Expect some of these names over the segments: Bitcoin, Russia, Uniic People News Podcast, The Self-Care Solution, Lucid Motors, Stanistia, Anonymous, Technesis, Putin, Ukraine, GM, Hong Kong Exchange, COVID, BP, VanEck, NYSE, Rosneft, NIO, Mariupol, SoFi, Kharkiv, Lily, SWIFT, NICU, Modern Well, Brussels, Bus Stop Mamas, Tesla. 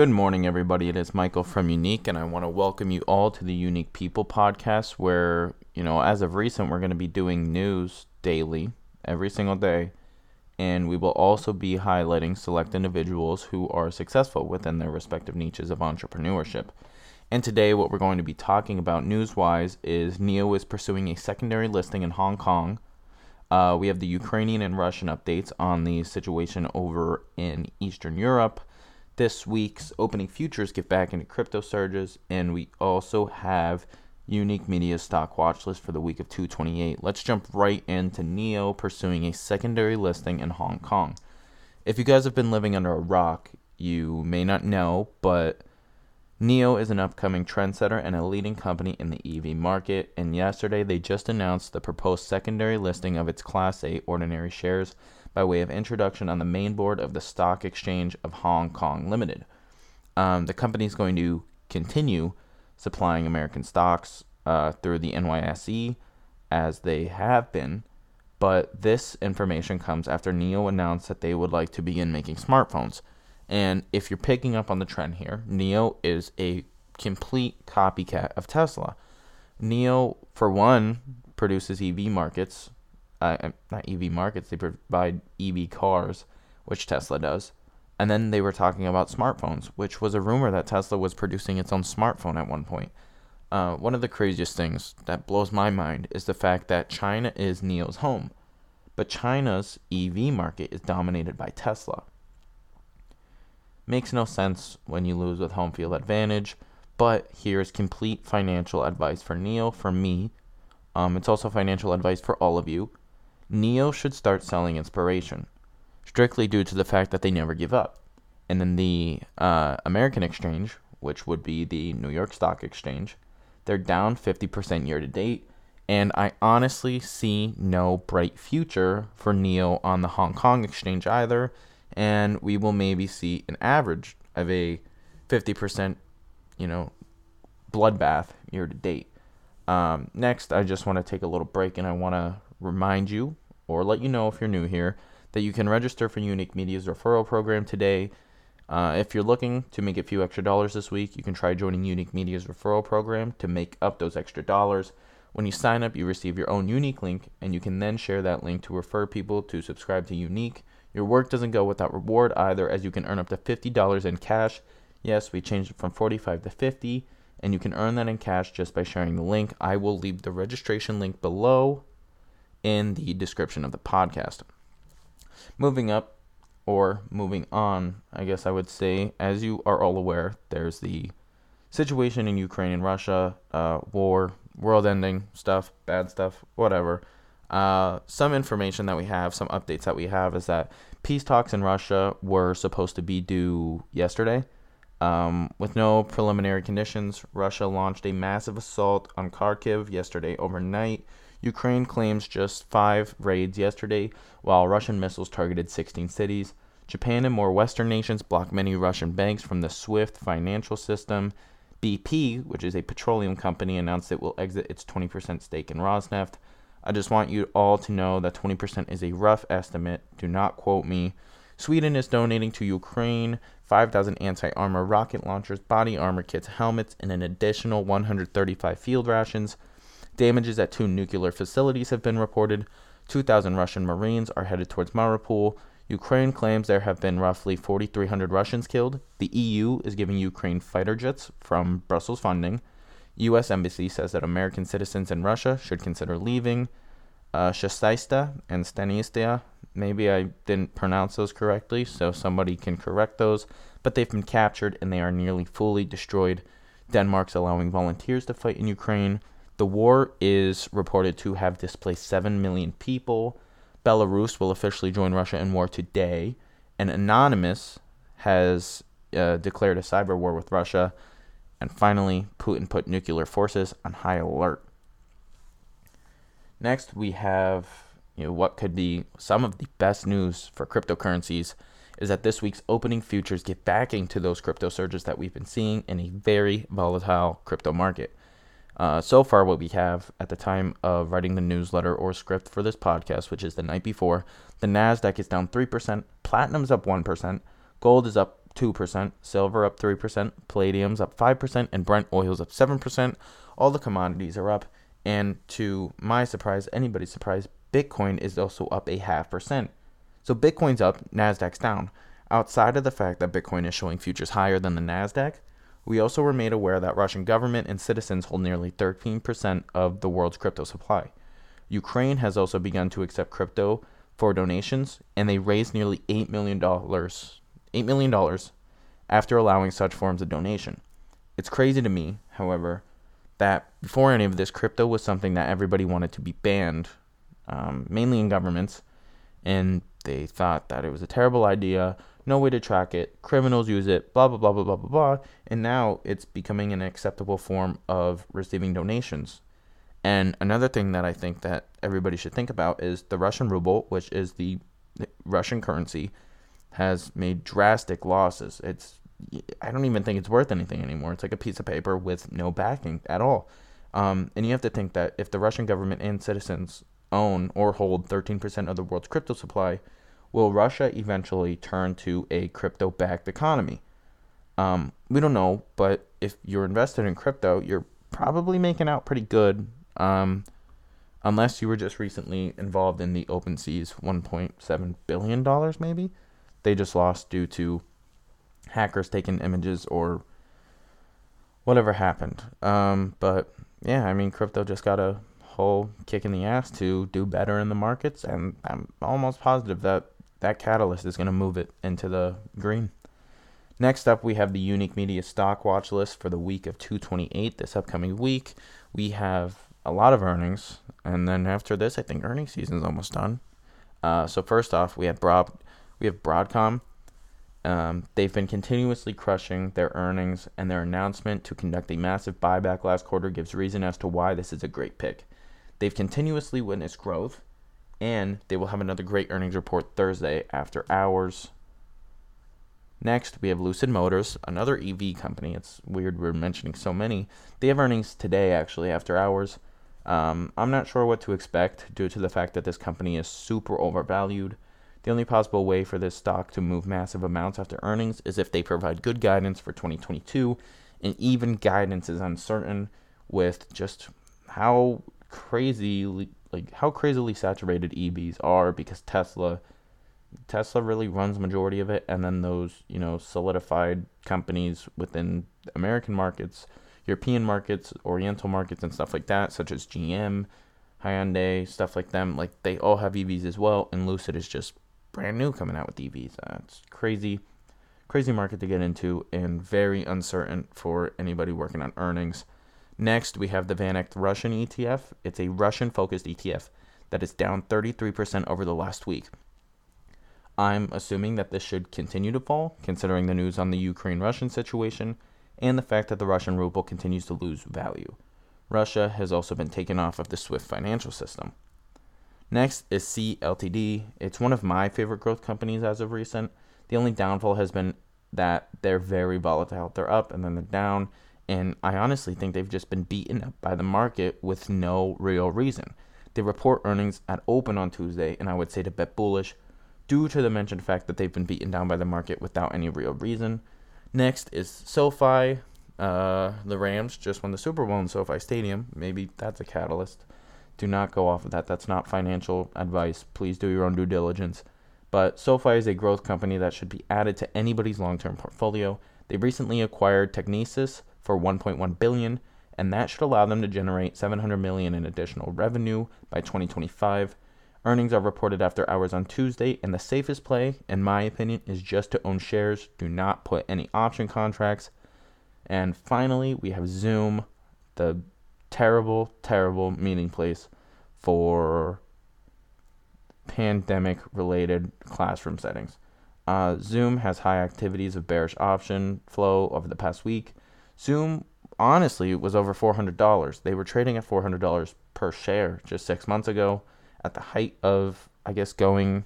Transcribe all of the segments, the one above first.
Good morning, everybody. It is Michael from Uniq, and I want to welcome you all to the Unique People podcast, where, you know, as of recent, we're going to be doing news daily, every single day, and we will also be highlighting select individuals who are successful within their respective niches of entrepreneurship. And today, what we're going to be talking about news-wise is NIO is pursuing a secondary listing in Hong Kong. We have the Ukrainian and Russian updates on the situation over in Eastern Europe. This week's opening futures get back into crypto surges, and we also have Uniq Media's stock watch list for the week of 2/28. Let's jump right into NIO pursuing a secondary listing in Hong Kong. If you guys have been living under a rock, you may not know, but NIO is an upcoming trendsetter and a leading company in the EV market, and yesterday they just announced the proposed secondary listing of its Class A ordinary shares by way of introduction on the main board of the Stock Exchange of Hong Kong Limited. The company is going to continue supplying American stocks through the NYSE as they have been, but this information comes after NIO announced that they would like to begin making smartphones. And if you're picking up on the trend here, NIO is a complete copycat of Tesla. NIO, for one, produces EV markets. Not EV markets, they provide EV cars, which Tesla does. And then they were talking about smartphones, which was a rumor that Tesla was producing its own smartphone at one point. One of the craziest things that blows my mind is the fact that China is NIO's home, but China's EV market is dominated by Tesla. Makes no sense when you lose with home field advantage, but here's complete financial advice for NIO from me. It's also financial advice for all of you. NIO should start selling inspiration, strictly due to the fact that they never give up. And then the American exchange, which would be the New York Stock Exchange, they're down 50% year to date. And I honestly see no bright future for NIO on the Hong Kong exchange either. And we will maybe see an average of a 50%, bloodbath year to date. Next, I just want to take a little break, and I want to remind you, or let you know if you're new here, that you can register for Uniq Media's referral program today. If you're looking to make a few extra dollars this week, you can try joining Uniq Media's referral program to make up those extra dollars. When you sign up, you receive your own Uniq link, and you can then share that link to refer people to subscribe to Uniq. Your work doesn't go without reward either, as you can earn up to $50 in cash. Yes, we changed it from $45 to $50, and you can earn that in cash just by sharing the link. I will leave the registration link below in the description of the podcast. Moving on, I guess I would say, as you are all aware, there's the situation in Ukraine and Russia, war, world ending stuff, bad stuff, whatever. Some information that we have, some updates that we have, is that peace talks in Russia were supposed to be due yesterday. With no preliminary conditions, Russia launched a massive assault on Kharkiv yesterday overnight. Ukraine claims just 5 raids yesterday, while Russian missiles targeted 16 cities. Japan and more Western nations block many Russian banks from the SWIFT financial system. BP, which is a petroleum company, announced it will exit its 20% stake in Rosneft. I just want you all to know that 20% is a rough estimate. Do not quote me. Sweden is donating to Ukraine 5,000 anti-armor rocket launchers, body armor kits, helmets, and an additional 135 field rations. Damages at 2 nuclear facilities have been reported. 2,000 Russian Marines are headed towards Mariupol. Ukraine claims there have been roughly 4,300 Russians killed. The EU is giving Ukraine fighter jets from Brussels funding. U.S. Embassy says that American citizens in Russia should consider leaving. Shastista and Stanistia, maybe I didn't pronounce those correctly, so somebody can correct those, but they've been captured and they are nearly fully destroyed. Denmark's allowing volunteers to fight in Ukraine. The war is reported to have displaced 7 million people. Belarus will officially join Russia in war today, and Anonymous has declared a cyber war with Russia. And finally, Putin put nuclear forces on high alert. Next, we have what could be some of the best news for cryptocurrencies is that this week's opening futures get back into those crypto surges that we've been seeing in a very volatile crypto market. So far, what we have at the time of writing the newsletter or script for this podcast, which is the night before, the NASDAQ is down 3%, Platinum's up 1%, Gold is up up 2%, silver up 3%, palladium's up 5%, and Brent oil's up 7%. All the commodities are up, and to my surprise, anybody's surprise, Bitcoin is also up 0.5%. So Bitcoin's up, NASDAQ's down. Outside of the fact that Bitcoin is showing futures higher than the NASDAQ, we also were made aware that Russian government and citizens hold nearly 13% of the world's crypto supply. Ukraine has also begun to accept crypto for donations, and they raised nearly $8 million after allowing such forms of donation. It's crazy to me, however, that before any of this, crypto was something that everybody wanted to be banned, mainly in governments, and they thought that it was a terrible idea, no way to track it, criminals use it, blah, blah, blah, blah, blah, blah, blah, and now it's becoming an acceptable form of receiving donations. And another thing that I think that everybody should think about is the Russian ruble, which is the Russian currency, has made drastic losses. I don't even think it's worth anything anymore. It's like a piece of paper with no backing at all. And you have to think that if the Russian government and citizens own or hold 13% of the world's crypto supply, will Russia eventually turn to a crypto-backed economy? We don't know, but if you're invested in crypto, you're probably making out pretty good. Unless you were just recently involved in the OpenSea's $1.7 billion, maybe, they just lost due to hackers taking images or whatever happened. But yeah, I mean, crypto just got a whole kick in the ass to do better in the markets, and I'm almost positive that that catalyst is going to move it into the green. Next up, we have the Uniq Media Stock Watch List for the week of 2/28. This upcoming week, we have a lot of earnings, and then after this, I think earnings season is almost done. So first off, we have Broadcom. They've been continuously crushing their earnings, and their announcement to conduct a massive buyback last quarter gives reason as to why this is a great pick. They've continuously witnessed growth, and they will have another great earnings report Thursday after hours. Next, we have Lucid Motors, another EV company. It's weird we're mentioning so many. They have earnings today, actually, after hours. I'm not sure what to expect due to the fact that this company is super overvalued. The only possible way for this stock to move massive amounts after earnings is if they provide good guidance for 2022, and even guidance is uncertain with just how crazily saturated EVs are, because Tesla really runs the majority of it, and then those, solidified companies within American markets, European markets, Oriental markets, and stuff like that, such as GM, Hyundai, stuff like them, like they all have EVs as well, and Lucid is just brand new coming out with EVs. It's crazy market to get into, and very uncertain for anybody working on earnings. Next, we have the VanEck Russian ETF. It's a Russian-focused ETF that is down 33% over the last week. I'm assuming that this should continue to fall, considering the news on the Ukraine-Russian situation and the fact that the Russian ruble continues to lose value. Russia has also been taken off of the SWIFT financial system. Next is CLTD. It's one of my favorite growth companies as of recent. The only downfall has been that they're very volatile. They're up and then they're down, and I honestly think they've just been beaten up by the market with no real reason. They report earnings at open on Tuesday, and I would say to bet bullish, due to the mentioned fact that they've been beaten down by the market without any real reason. Next is SoFi. The Rams just won the Super Bowl in SoFi Stadium. Maybe that's a catalyst. Do not go off of that. That's not financial advice. Please do your own due diligence. But SoFi is a growth company that should be added to anybody's long-term portfolio. They recently acquired Technesis for $1.1 billion, and that should allow them to generate $700 million in additional revenue by 2025. Earnings are reported after hours on Tuesday, and the safest play, in my opinion, is just to own shares. Do not put any option contracts. And finally, we have Zoom, the terrible meeting place for pandemic-related classroom settings. Zoom has high activities of bearish option flow over the past week. Zoom, honestly, was over $400. They were trading at $400 per share just 6 months ago, at the height of, I guess, going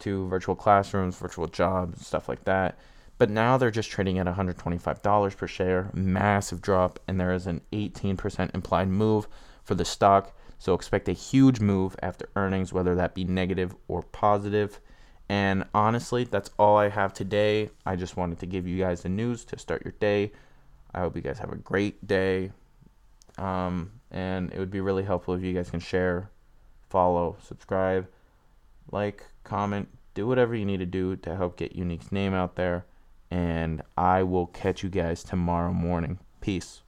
to virtual classrooms, virtual jobs, stuff like that. But now they're just trading at $125 per share, massive drop, and there is an 18% implied move for the stock. So expect a huge move after earnings, whether that be negative or positive. And honestly, that's all I have today. I just wanted to give you guys the news to start your day. I hope you guys have a great day. And it would be really helpful if you guys can share, follow, subscribe, like, comment, do whatever you need to do to help get Uniq's name out there. And I will catch you guys tomorrow morning. Peace.